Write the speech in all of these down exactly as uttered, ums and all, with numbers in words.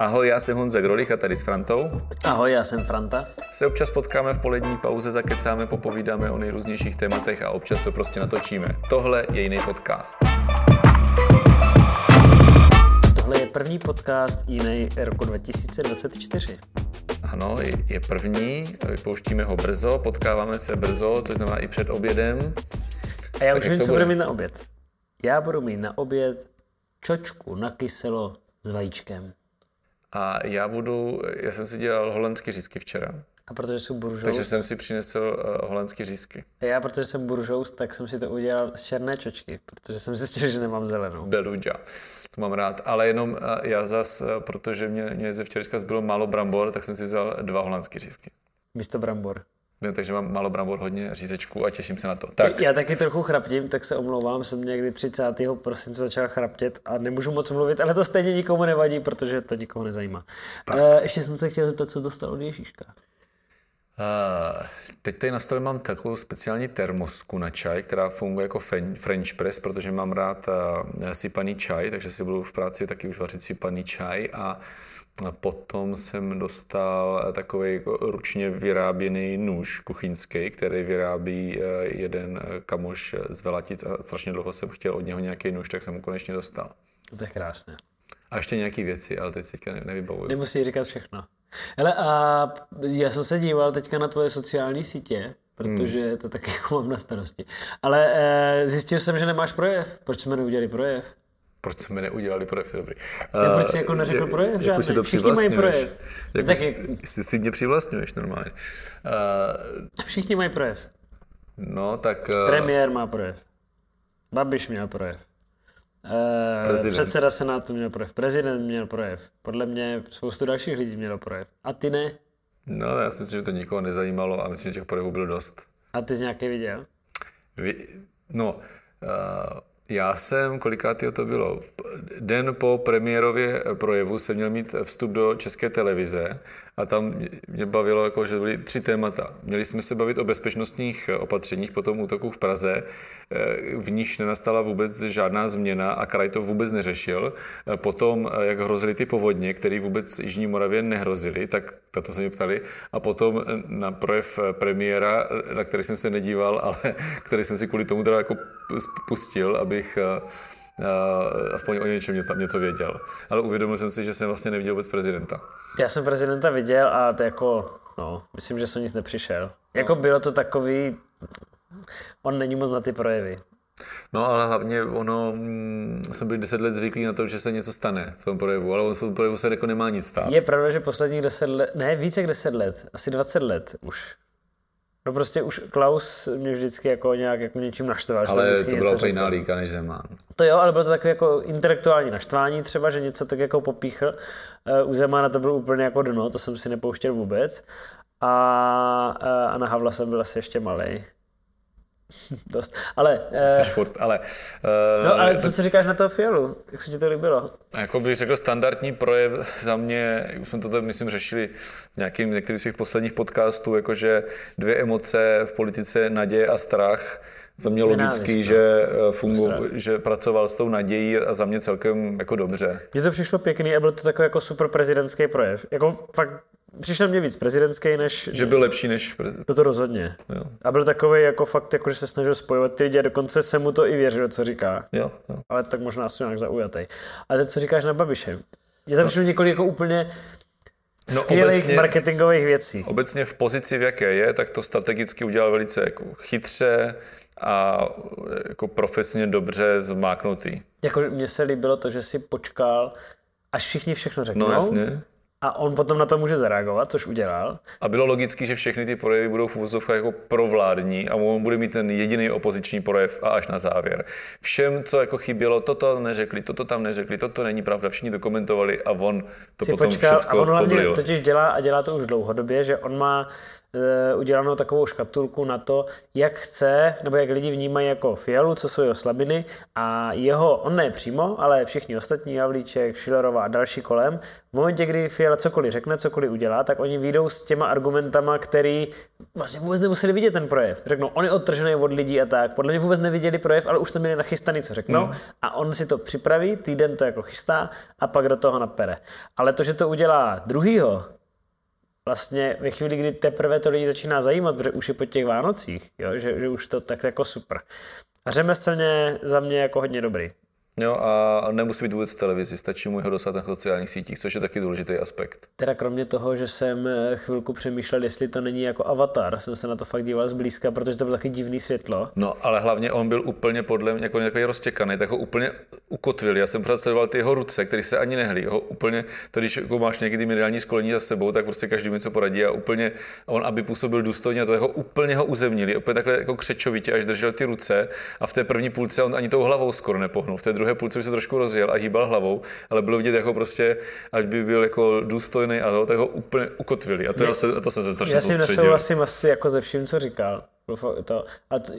Ahoj, já jsem Honza Grolich a tady s Frantou. Ahoj, já jsem Franta. Se občas potkáme v polední pauze, zakecáme, popovídáme o nejrůznějších tématech a občas to prostě natočíme. Tohle je jiný podcast. Tohle je první podcast jiný roku dva tisíce dvacet čtyři. Ano, je první, vypouštíme ho brzo, potkáváme se brzo, což znamená i před obědem. A já tak už vím, co budu mít na oběd. Já budu mít na oběd čočku na kyselo s vajíčkem. A já budu, já jsem si dělal holandský řízky včera. A protože jsem buržoust. Takže jsem si přinesl uh, holandský řízky. A já, protože jsem buržoust, tak jsem si to udělal z černé čočky, protože jsem zjistil, že nemám zelenou. Beluja, to mám rád. Ale jenom uh, já zas, uh, protože mě, mě ze včerejška zbylo málo brambor, tak jsem si vzal dva holandský řízky. Místo brambor. No, takže mám málo brambor, hodně řízečku a těším se na to. Tak. Já taky trochu chraptím, tak se omlouvám, jsem někdy třicátého prosince začal chraptět a nemůžu moc mluvit, ale to stejně nikomu nevadí, protože to nikoho nezajímá. E, ještě jsem se chtěl zeptat, co dostal od Ježíška. Uh, teď tady na stole mám takovou speciální termosku na čaj, která funguje jako French press, protože mám rád uh, sypaný čaj, takže si budu v práci taky už vařit sypaný čaj a potom jsem dostal takový ručně vyráběný nůž kuchyňský, který vyrábí jeden kamoš z Velatic a strašně dlouho jsem chtěl od něho nějaký nůž, tak jsem ho konečně dostal. To je krásné. A ještě nějaký věci, ale teď si teďka nevybavuju. Nemusí říkat všechno. Hele, a já jsem se díval teďka na tvoje sociální sítě, protože hmm. to taky mám na starosti. Ale e, zjistil jsem, že nemáš projev. Proč jsme neudělali projev? Proč jsme neudělali projev, to je dobrý. Ne, proč jsi jako neřekl projev žádný? Jako všichni mají projev. Jako tak jak si, si mě přivlastňuješ normálně. Uh, všichni mají projev. No, tak... Uh, Premiér má projev. Babiš měl projev. Uh, předseda Senátu měl projev. Prezident měl projev. Podle mě spoustu dalších lidí mělo projev. A ty ne? No, já si myslím, že to nikoho nezajímalo a myslím, že těch projevů bylo dost. A ty jsi nějaký viděl? Vy, no... Uh, Já jsem, kolikátýho to bylo, den po premiérově projevu jsem měl mít vstup do České televize a tam mě bavilo, jako, že byly tři témata. Měli jsme se bavit o bezpečnostních opatřeních po tom útoku v Praze, v níž nenastala vůbec žádná změna a kraj to vůbec neřešil. Potom, jak hrozily ty povodně, které vůbec Jižní Moravě nehrozily, tak to se mě ptali. A potom na projev premiéra, na který jsem se nedíval, ale který jsem si kvůli tomu teda jako pustil, aby Bych, uh, aspoň o něčem něco, něco věděl. Ale uvědomil jsem si, že jsem vlastně neviděl vůbec prezidenta. Já jsem prezidenta viděl a to jako, no, myslím, že jsem nic nepřišel. Jako bylo to takový, on není moc na ty projevy. No ale hlavně ono, hm, jsem byl deset let zvyklý na to, že se něco stane v tom projevu, ale v tom projevu se jako nemá nic stát. Je pravda, že posledních deset let, ne, více jak deset let, asi dvacet let už. No prostě už Klaus mě vždycky jako nějak jako něčím naštval. Ale to, to byla přejná líka než Zeman. To jo, ale bylo to takové jako intelektuální naštvání třeba, že něco tak jako popíchl. U Zemana to bylo úplně jako dno, to jsem si nepouštěl vůbec. A, a na Havla jsem byl asi ještě malej. Dost, ale... Eh, furt, ale, eh, no, ale co si říkáš na toho Fialu? Jak se ti to líbilo? Jako bych řekl, standardní projev za mě, už jsme to tady, myslím, řešili v nějakým, některých svých posledních podcastů, jakože dvě emoce v politice, naděje a strach. Za mě logický, že, fungu, že pracoval s tou nadějí a za mě celkem jako dobře. Mně to přišlo pěkný a byl to takový jako super prezidentský projev. Jako fakt... Přišel mě víc prezidentský, než... Že byl lepší než... To to rozhodně. Jo. A byl takovej jako fakt, jako, že se snažil spojovat ty lidi a dokonce se mu to i věřilo, co říká. Jo, jo. Ale tak možná asi nějak zaujatý. A teď, co říkáš na Babiše? Je tam přišlo několik jako úplně skvělých no, marketingových věcí. Obecně v pozici, v jaké je, tak to strategicky udělal velice jako chytře a jako profesně dobře zmáknutý. Jako mně se líbilo to, že si počkal, až všichni všechno řeknou. No jasně. A on potom na to může zareagovat, což udělal. A bylo logický, že všechny ty projevy budou v uvozovkách jako provládní a on bude mít ten jediný opoziční projev a až na závěr. Všem, co jako chybělo, toto neřekli, toto tam neřekli, toto není pravda, všichni to komentovali a on to si potom počkal, všechno a on hlavně totiž dělá a dělá to už dlouhodobě, že on má udělanou takovou škatulku na to, jak chce, nebo jak lidi vnímají jako Fialu, co jsou jeho slabiny a jeho, on ne přímo, ale všichni ostatní, Javlíček, Schillerova a další kolem, v momentě, kdy Fiala cokoliv řekne, cokoliv udělá, tak oni vyjdou s těma argumentama, který vlastně vůbec nemuseli vidět ten projev. Řeknou, on je odtržený od lidí a tak, podle mě vůbec neviděli projev, ale už to měli nachystaný, co řeknou mm. a on si to připraví, týden to jako chystá a pak do toho napere. Ale to, že to udělá druhýho, vlastně ve chvíli, kdy teprve to lidi začíná zajímat, protože už je po těch Vánocích, jo, že, že už to tak jako super. A řemeslně za mě jako hodně dobrý. Jo, a nemusí být vůbec v televizi, stačí mu jeho dostat na sociálních sítích, což je taky důležitý aspekt. Teda kromě toho, že jsem chvilku přemýšlel, jestli to není jako Avatar, jsem se na to fakt díval zblízka, protože to bylo taky divný světlo. No, ale hlavně on byl úplně podle mě jako takový roztěkaný, tak ho úplně ukotvili. Já jsem pořád sledoval ty jeho ruce, které se ani nehlí. Ho úplně, to když jako máš někdy mediální školení za sebou, tak prostě každý mu něco poradí a úplně on, aby působil důstojně, to jeho úplně ho uzemnili, úplně takhle jako křečovitě, až držel ty ruce a v té první půlce on ani tou hlavou skoro nepohnul. V té druhé půlce už se trošku rozjel a hýbal hlavou, ale bylo vidět jako prostě, ať by byl jako důstojný a to, tak ho úplně ukotvili. A to, já, se, a to jsem se strašně soustředil. Já si nesouhlasím asi jako ze vším, co říkal. To. A to,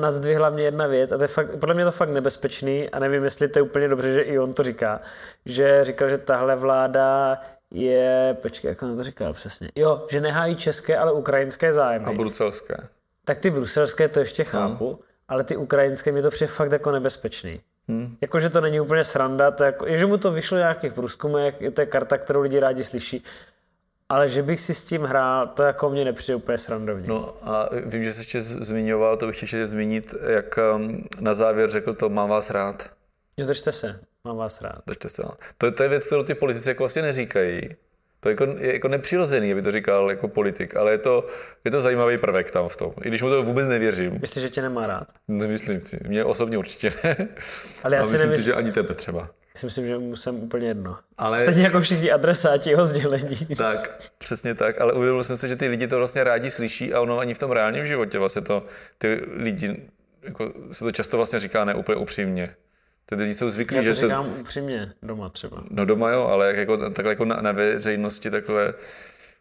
nás dvihla mě jedna věc a to je fakt, podle mě to fakt nebezpečný a nevím, jestli to je úplně dobře, že i on to říká. Že říkal, že tahle vláda je, počkej, jak on to říkal přesně. Jo, že nehájí české, ale ukrajinské zájmy. A bruselské. Tak ty bruselské to ještě chápu, hmm. ale ty ukrajinské mi to přijde fakt jako nebezpečný. Hmm. Jakože to není úplně sranda, to jako, že mu to vyšlo nějakých průzkumech, to je karta, kterou lidi rádi slyší, ale že bych si s tím hrál, to jako mě nepřijde úplně srandovně. No a vím, že jsi ještě zmiňoval, to bych chtěl zmínit, jak na závěr řekl to, mám vás rád. Jo, držte se, mám vás rád. Držte se, to, to je věc, kterou ty politici jako vlastně neříkají. To je jako, je jako nepřirozený, aby to říkal jako politik, ale je to, je to zajímavý prvek tam v tom, i když mu to vůbec nevěřím. Myslíš, že tě nemá rád? Nemyslím si, mě osobně určitě ne, ale já si myslím nevěř... si, že ani tebe třeba. Já si myslím, že mu jsem úplně jedno. Ale... Stejně jako všichni adresáti jeho sdělení. Tak, přesně tak, ale uvědomil jsem si, že ty lidi to vlastně rádi slyší a ono ani v tom reálném životě vlastně to, ty lidi, jako se to často vlastně říká ne úplně upřímně. Ty lidi jsou zvyklí, že se... Já to říkám upřímně, doma třeba. No doma jo, ale jak jako, takhle jako na, na veřejnosti takhle,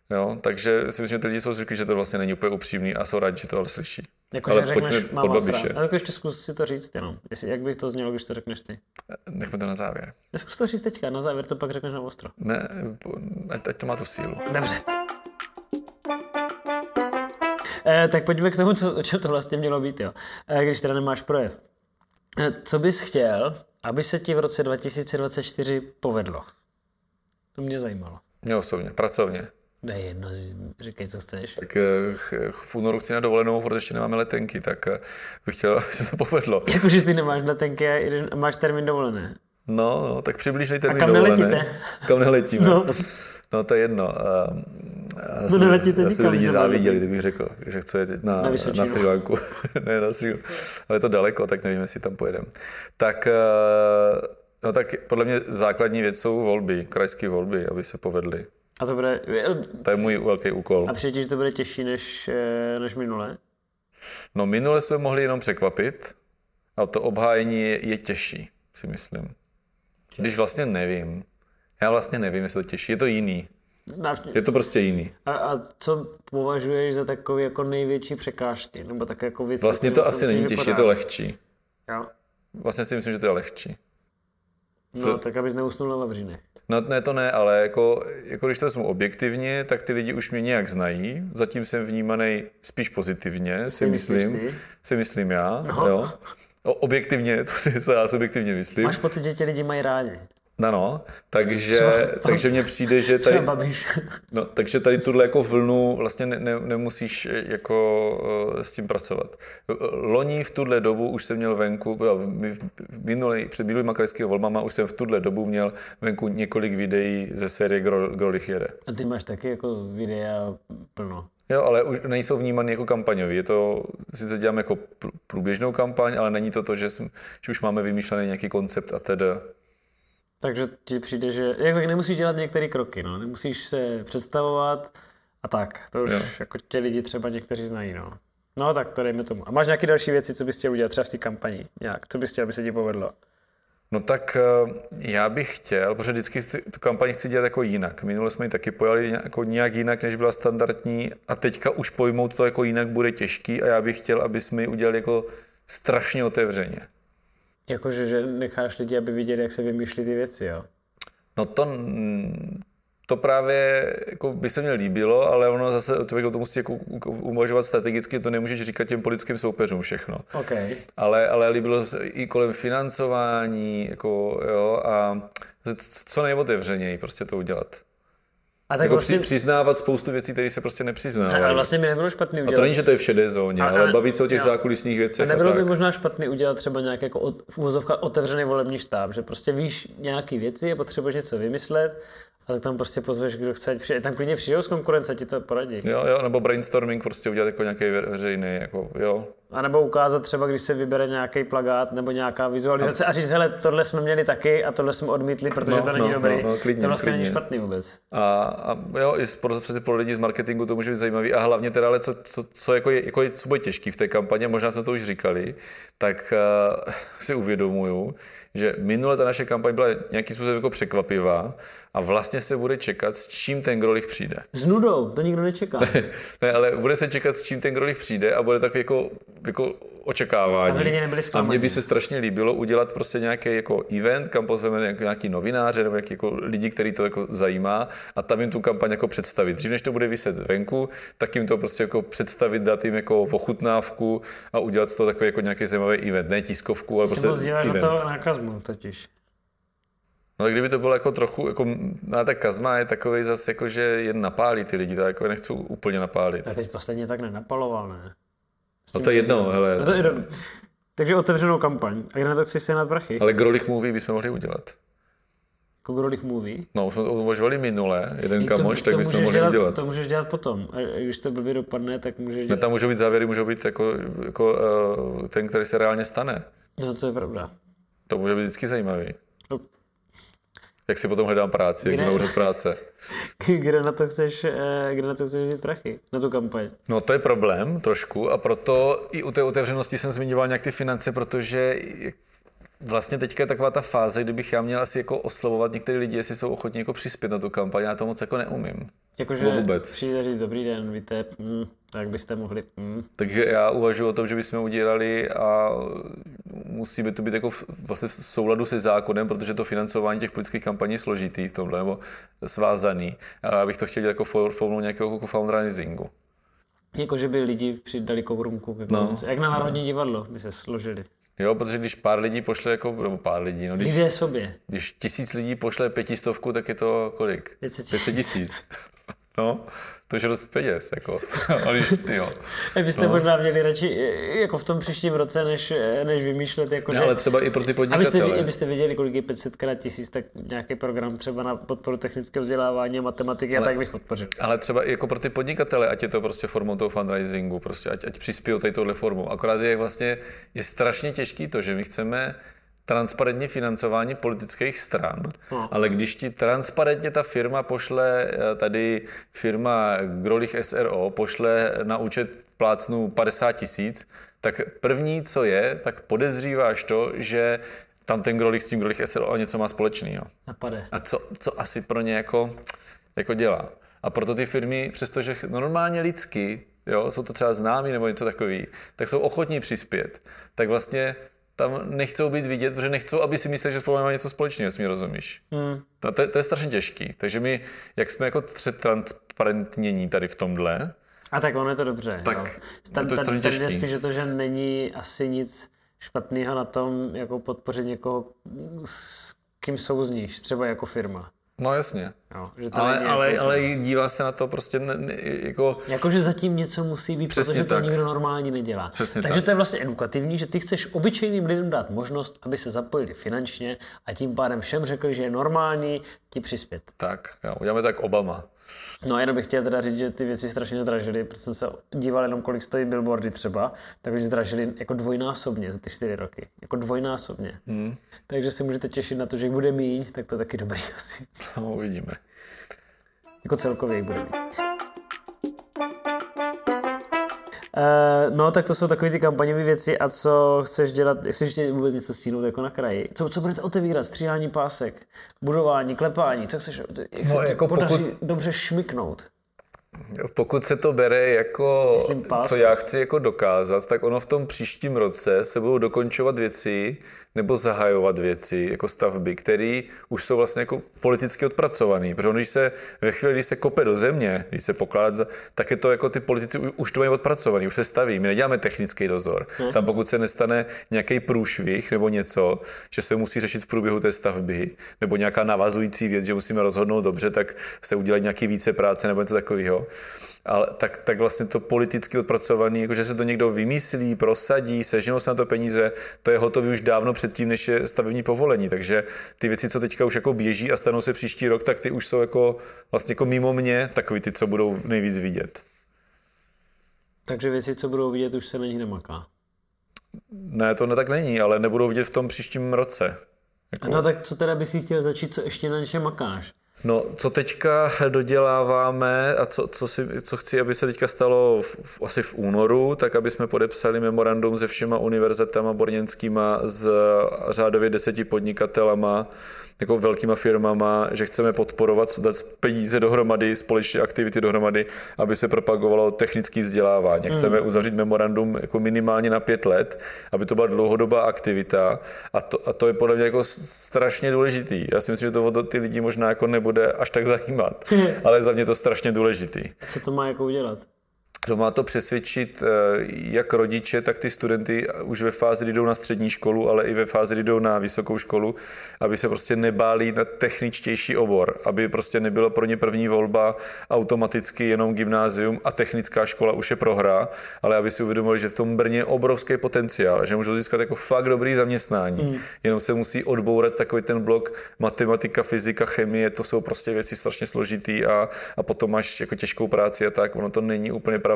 jo, takže si myslím, že ty lidi jsou zvyklí, že to vlastně není úplně upřímný a jsou rádi, že to ale slyší. Jako, ale že řekneš, mám vás rád. Ale ještě zkus si to říct jenom, jestli, jak bych to znělo, když to řekneš ty. Nechme to na závěr. Já zkus to říct teďka, na závěr to pak řekneš na ostro. Ne, ať, ať to má tu sílu. Dobře. Eh, tak pojďme k tomu, co, o čem to vlastně mělo být, jo. Eh, když teda nemáš projev. Co bys chtěl, aby se ti v roce dva tisíce dvacet čtyři povedlo? To mě zajímalo. Mě osobně, pracovně. Ne, jedno, říkej, co chceš. Tak v únoru chci na dovolenou, protože ještě nemáme letenky, tak bych chtěl, aby se to povedlo. Jakože ty nemáš letenky a máš termín dovolené. No, no tak přibližnej termín dovolené. A kam dovolené. Neletíte? Kam neletíme. No. No to je jedno. Asi no, by lidi záviděli, kdybych řekl, že chci jet na, na, na Sri Lanku. Ne, na Sri Lanku. Ale je to daleko, tak nevím, jestli tam pojedeme. Tak, no, tak podle mě základní věc jsou volby, krajské volby, aby se povedly. A to bude... To je můj velký úkol. A přijde, že to bude těžší než, než minule? No minule jsme mohli jenom překvapit, ale to obhájení je, je těžší, si myslím. Když vlastně nevím. Já vlastně nevím, jestli to těší. Je to jiný. Je to prostě jiný. A, a co považuješ za takové jako největší překážky? Nebo tak jako věci, vlastně to asi není těžší, je to lehčí. Jo. Vlastně si myslím, že to je lehčí. No, to... tak abys neusnul na vavřínech. No ne, to ne, ale jako, jako když to jsme objektivně, tak ty lidi už mě nějak znají. Zatím jsem vnímaný spíš pozitivně, si myslím. Si myslím já, no. Jo. O, objektivně, to si já subjektivně myslím. Máš pocit, že ti lidi mají rádi. No, no, takže, Třeba, takže mně přijde, že tady, no, takže tady tuhle jako vlnu vlastně ne, ne, nemusíš jako uh, s tím pracovat. Loni v tuhle dobu už jsem měl venku, minulý, před minulýma krajskými volbama už jsem v tuhle dobu měl venku několik videí ze série Gro, Grolich Jede. A ty máš taky jako videa plno. Jo, ale už nejsou vnímaný jako kampaňový. Je to, sice děláme jako průběžnou kampaň, ale není to to, že, jsme, že už máme vymýšlený nějaký koncept a tedy. Takže ti přijde, že jak tak nemusíš dělat některé kroky, no, nemusíš se představovat a tak, to už jo. Jako tě lidi třeba někteří znají, no. No tak to dejme tomu. A máš nějaké další věci, co bys chtěl udělat třeba v té kampani, nějak, co bys chtěl, aby se ti povedlo? No tak já bych chtěl, protože vždycky tu kampaň chci dělat jako jinak. Minule jsme ji taky pojali jako nějak jinak, než byla standardní a teďka už pojmout to jako jinak bude těžký a já bych chtěl, aby jsme ji udělali jako strašně otevřeně. Jakože, že necháš lidi, aby viděli, jak se vymýšlí ty věci, jo? No to, to právě jako by se mně líbilo, ale ono zase člověk o to musí jako uvažovat strategicky, to nemůžeš říkat těm politickým soupeřům všechno. Okay. Ale, ale líbilo se i kolem financování, jako jo, a co nejotevřeněji prostě to udělat. A tak jako vlastně... přiznávat spoustu věcí, které se prostě nepřiznávají. A vlastně mi nebylo špatný udělat. A to není, že to je v šedé zóně, a, ale bavit se o těch jo. zákulisních věcech. A nebylo a by možná špatný udělat třeba nějak jako v uvozovkách otevřený volební štáb, že prostě víš nějaké věci a potřebuješ něco vymyslet, ale tam prostě pozveš, kdo chce, přijde. Tam klidně přijdou z konkurence, ti to poradí. Jo, jo, nebo brainstorming prostě udělat jako nějaký veřejný, jako jo. A nebo ukázat třeba, když se vybere nějaký plakát nebo nějaká vizualizace no. a říct, hele, tohle jsme měli taky a tohle jsme odmítli, protože no, to není no, dobrý. No, no, klidně, to vlastně klidně. není špatný vůbec. A, a jo, i pro, pro lidi z marketingu to může být zajímavý a hlavně teda, ale co, co, co, jako je, jako je, co bude těžký v té kampani, možná jsme to už říkali, tak uh, si uvědomuju, že minule ta naše kampaň byla nějakým způsobem jako překvapivá a vlastně se bude čekat, s čím ten Grolich přijde. S nudou, to nikdo nečeká. Ne, ale bude se čekat, s čím ten Grolich přijde a bude takový jako, jako očekávání. A mně by se strašně líbilo udělat prostě nějaký jako event, kam pozveme nějaký novináře nebo nějaký jako lidi, který to jako zajímá a tam jim tu kampaň jako představit. Dřív než to bude viset venku, tak jim to prostě jako představit, dát jim jako ochutnávku a udělat z toho takový jako nějaký zajímavý event, ne tiskovku, ale prostě event. Totiž. No kdyby to bylo jako trochu, jako, no, ta kazma je takovej zase jako, že jen napálí ty lidi, tak jako nechci úplně napálit. A teď posledně tak nenapaloval, ne? No to je jedno, hele. No to je jedno. Takže otevřenou kampaň. A kde na to chceš sehnat prachy? Ale Grolich Movie bychom mohli udělat. Jako Grolich Movie? No, jsme to uvažovali minule, jeden to, kamoš, to, tak bychom mohli dělat, udělat. To můžeš dělat potom. A když to blbě dopadne, tak můžeš dělat. No, tam můžou být závěry, můžou být jako, jako uh, ten, který se reálně stane. No to je pravda. To může být vždycky zajímavý. No. Jak si potom hledám práci, kde, jak na úřad práce. Kde na to chceš, kde na to chceš vzít prachy? Na tu kampaň? No to je problém trošku a proto i u té otevřenosti jsem zmiňoval nějak ty finance, protože vlastně teďka je taková ta fáze, kdybych já měl asi jako oslovovat některé lidi, jestli jsou ochotní jako přispět na tu kampaň, já to moc jako neumím. Jakože přijde říct dobrý den, víte, mm, tak byste mohli. Mm. Takže já uvažuji o tom, že bychom udělali a musí by to být jako v, vlastně v souladu se zákonem, protože to financování těch politických kampaní je složitý v tomhle, nebo svázaný. A já bych to chtěl dělat jako formou nějakého jako fundraisingu. Jakože by lidi přidali korunku, jako no, jak na Národní no. divadlo by se složili. Jo, protože když pár lidí pošle, jako, nebo pár lidí, no když, sobě. když tisíc lidí pošle pětistovku, tak je to kolik? pět set tisíc No, to už je dost peněz, jako. A byste no. možná měli radši jako v tom příštím roce, než, než vymýšlet, jako no, že... ale třeba i pro ty podnikatele. Abyste, abyste viděli, kolik je pět set krát tisíc, tak nějaký program třeba na podporu technického vzdělávání, matematiky ale, a tak bych podpořil. Ale třeba i jako pro ty podnikatele, ať je to prostě formou toho fundraisingu, prostě ať, ať přispějou tady touhle formou. Akorát je vlastně, je strašně těžký to, že my chceme transparentně financování politických stran. No. Ale když ti transparentně ta firma pošle, tady firma Grolich S R O pošle na účet plácnu padesát tisíc, tak první, co je, tak podezříváš to, že tam ten Grolich s tím Grolich S R O něco má společného. A co, co asi pro ně jako, jako dělá. A proto ty firmy, přestože normálně lidsky, jo, jsou to třeba známí nebo něco takový, tak jsou ochotní přispět. Tak vlastně tam nechcou být vidět, protože nechcou, aby si mysleli, že spolu máme něco společného, jestli mi rozumíš. Mm. To, to, to je strašně těžký. Takže my, jak jsme jako transparentnění tady v tomhle... A tak ono je to dobře. Tak tam, to je strašně těžký. Tady jde spíš o to, že není asi nic špatného na tom, jako podpořit někoho, s kým souzníš, třeba jako firma. No jasně, no, že to ale, ale, jako... ale dívá se na to prostě ne, ne, jako... Jakože zatím něco musí být, přesně protože tak. to nikdo normální nedělá. Přesně Takže tak. to je vlastně edukativní, že ty chceš obyčejným lidem dát možnost, aby se zapojili finančně a tím pádem všem řekli, že je normální ti přispět. Tak, jo, uděláme tak Obama. No a jenom bych chtěl teda říct, že ty věci strašně zdražily, protože jsem se díval jenom, kolik stojí billboardy třeba, takže zdražily jako dvojnásobně za ty čtyři roky. Jako dvojnásobně. Hmm. Takže si můžete těšit na to, že jich bude míň, tak to je taky dobrý asi. No, uvidíme. Jako celkově jich bude míň. Uh, no, tak to jsou takové ty kampaňové věci. A co chceš dělat, jestli ještě vůbec něco stihnout jako na kraji? Co, co budete otevírat? Stříhání pásek, budování, klepání, co chceš, jak no, se jako podaří pokud... dobře šmiknout? Pokud se to bere jako, myslím, co já chci jako dokázat, tak ono v tom příštím roce se budou dokončovat věci nebo zahajovat věci, jako stavby, které už jsou vlastně jako politicky odpracované. Protože ono, když se ve chvíli, když se kope do země, když se pokládá, tak je to jako ty politici už to mají odpracované, už se staví. My neděláme technický dozor. Hmm. Tam pokud se nestane nějaký průšvih nebo něco, že se musí řešit v průběhu té stavby, nebo nějaká navazující věc, že musíme rozhodnout dobře, tak se udělat nějaký více práce nebo něco takového. Ale tak, tak vlastně to politicky odpracovaný, jakože se to někdo vymyslí, prosadí, seženou se na to peníze, to je hotový už dávno předtím, než je stavební povolení. Takže ty věci, co teďka už jako běží a stanou se příští rok, tak ty už jsou jako vlastně jako mimo mě takový ty, co budou nejvíc vidět. Takže věci, co budou vidět, už se na nich nemaká. Ne, to ne tak není, ale nebudou vidět v tom příštím roce. Jako... No tak co teda bys si chtěl začít, co ještě na něčem makáš? No, co teďka doděláváme a co, co, si, co chci, aby se teďka stalo v, v, asi v únoru, tak aby jsme podepsali memorandum se všema univerzitama brněnskýma s řádově deseti podnikatelama, jako velkýma firmama, že chceme podporovat, dát peníze dohromady, společné aktivity dohromady, aby se propagovalo technické vzdělávání. Chceme uzavřít memorandum jako minimálně na pět let, aby to byla dlouhodobá aktivita a to, a to je podle mě jako strašně důležitý. Já si myslím, že to od ty lidi možná jako nebude až tak zajímat, ale za mě to strašně důležitý. Co to má jako udělat? To má to přesvědčit jak rodiče, tak ty studenty už ve fázi, kdy jdou na střední školu, ale i ve fázi, kdy jdou na vysokou školu, aby se prostě nebáli na techničtější obor, aby prostě nebylo pro ně první volba automaticky jenom gymnázium a technická škola už je prohra, ale aby si uvědomili, že v tom Brně je obrovský potenciál, že můžou získat jako fakt dobrý zaměstnání, mm. jenom se musí odbourat takový ten blok matematika, fyzika, chemie, to jsou prostě věci strašně složitý a, a potom máš jako těžkou práci a tak, ono to není úplně pravda.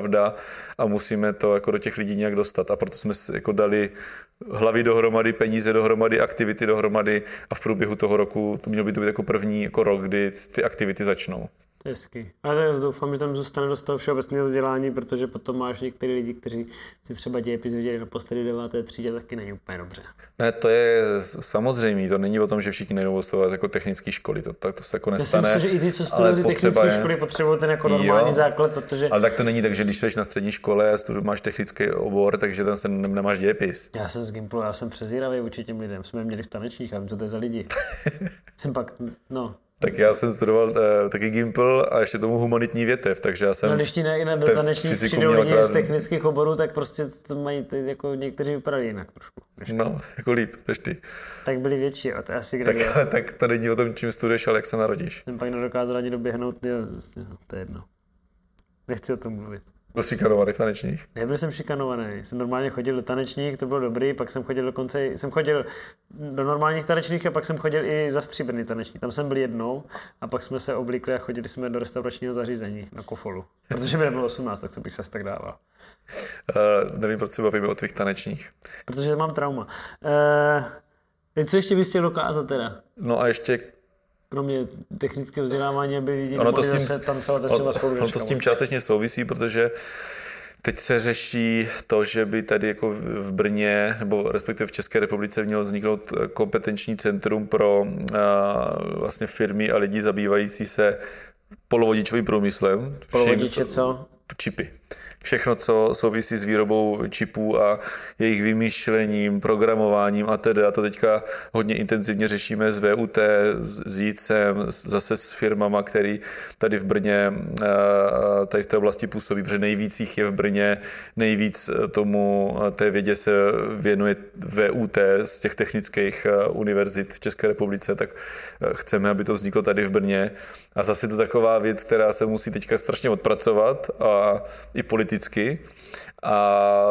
A musíme to jako do těch lidí nějak dostat. A proto jsme jako dali hlavy dohromady, peníze dohromady, aktivity dohromady a v průběhu toho roku to mělo by to být jako první jako rok, kdy ty aktivity začnou. Hezky. A já doufám, že tam zůstane dost toho všeobecného vzdělání, protože potom máš některé lidi, kteří si třeba dějepis viděli na poslední deváté třídě, taky není úplně dobře. Ne, to je samozřejmě, to není o tom, že všichni nejdou studovat jako technické školy, to, tak to se jako nestane. Já si myslím, že i ty, co studují technické je... školy, potřebují ten jako normální jo, základ, protože... Ale tak to není tak, že když jsi na střední škole a studu, máš technický obor, takže tam se nemáš dějepis. Já jsem z Gimplu, já jsem přezíravý vůči těm lidem, jsme měli v tanečních, a vím, co to je za lidi. Jsem pak, no... Tak já jsem studoval uh, taky Gimpl a ještě tomu humanitní větev, takže já jsem... No když ti na dotaneční přijdou lidi z technických oborů, tak prostě mají ty, jako někteří vypadali jinak trošku. No, jako líp, než ty. Tak byli větší, a to asi tak, ale, tak to není o tom, čím studuješ, ale jak se narodíš. Jsem pak nedokázal ani doběhnout, jo, vlastně, to je jedno. Nechci o tom mluvit. Byl šikanovaný v tanečních? Nebyl jsem šikanovaný, jsem normálně chodil do tanečních, to bylo dobrý, pak jsem chodil dokonce, jsem chodil do normálních tanečních a pak jsem chodil i za stříbrný taneční, tam jsem byl jednou a pak jsme se oblíkli a chodili jsme do restauračního zařízení na kofolu, protože mi nebylo osmnáct, tak co bych se tak dával. Uh, nevím, proč se bavíme o tvých tanečních. Protože mám trauma. Uh, co ještě bys chtěl dokázat teda? No a ještě... Kromě technického vzdělávání, aby lidi mohli tím, zase tancovat se svýma spolužačkama. Ono to s tím částečně souvisí, protože teď se řeší to, že by tady jako v Brně, nebo respektive v České republice mělo vzniknout kompetenční centrum pro a, vlastně firmy a lidi zabývající se polovodičovým průmyslem. Polovodiče co? Čipy. Všechno, co souvisí s výrobou čipů a jejich vymýšlením, programováním a tedy. A to teďka hodně intenzivně řešíme s V U T, s J I C em, zase s firmama, které tady v Brně, tady v té oblasti působí, protože nejvíc jich je v Brně, nejvíc tomu té vědě se věnuje V U T z těch technických univerzit v České republice, tak chceme, aby to vzniklo tady v Brně. A zase to taková věc, která se musí teďka strašně odpracovat a i politicky a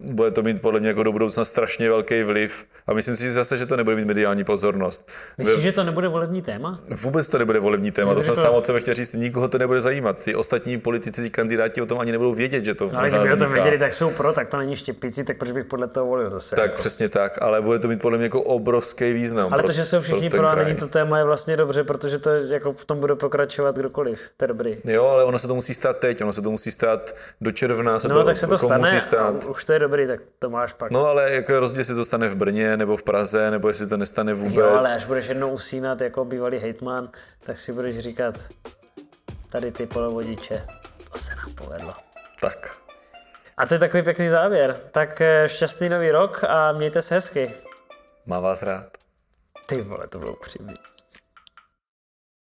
bude to mít podle mě jako do budoucna strašně velký vliv a myslím si zase, že to nebude mít mediální pozornost. Myslíš, Ve... že to nebude volební téma? Vůbec to nebude volební téma, nebude to jsem to... sám od sebe chtěl říct, nikoho to nebude zajímat. Ty ostatní politici, kandidáti o tom ani nebudou vědět, že to no, ale kdyby o tom věděli, tak jsou pro, tak to není štěpici, tak proč bych podle toho volil zase? Tak jako. Přesně tak, ale bude to mít podle mě jako obrovský význam. Ale pro, to, že jsou všichni pro, pro a není to téma, je vlastně dobře, protože to jako v tom bude pokračovat kdokoliv. To je dobrý. Jo, ale ono se to musí stát teď, ono se to musí stát do června, se no, to tak se to jako stane, už to je dobrý, tak to máš pak. No ale jako rozdíl, si to stane v Brně, nebo v Praze, nebo jestli to nestane vůbec. Jo, ale až budeš jednou usínat jako bývalý hejtman, tak si budeš říkat, tady ty polovodiče, to se nám povedlo. Tak. A to je takový pěkný závěr. Tak šťastný nový rok a mějte se hezky. Má vás rád. Ty vole, to bylo upřímný.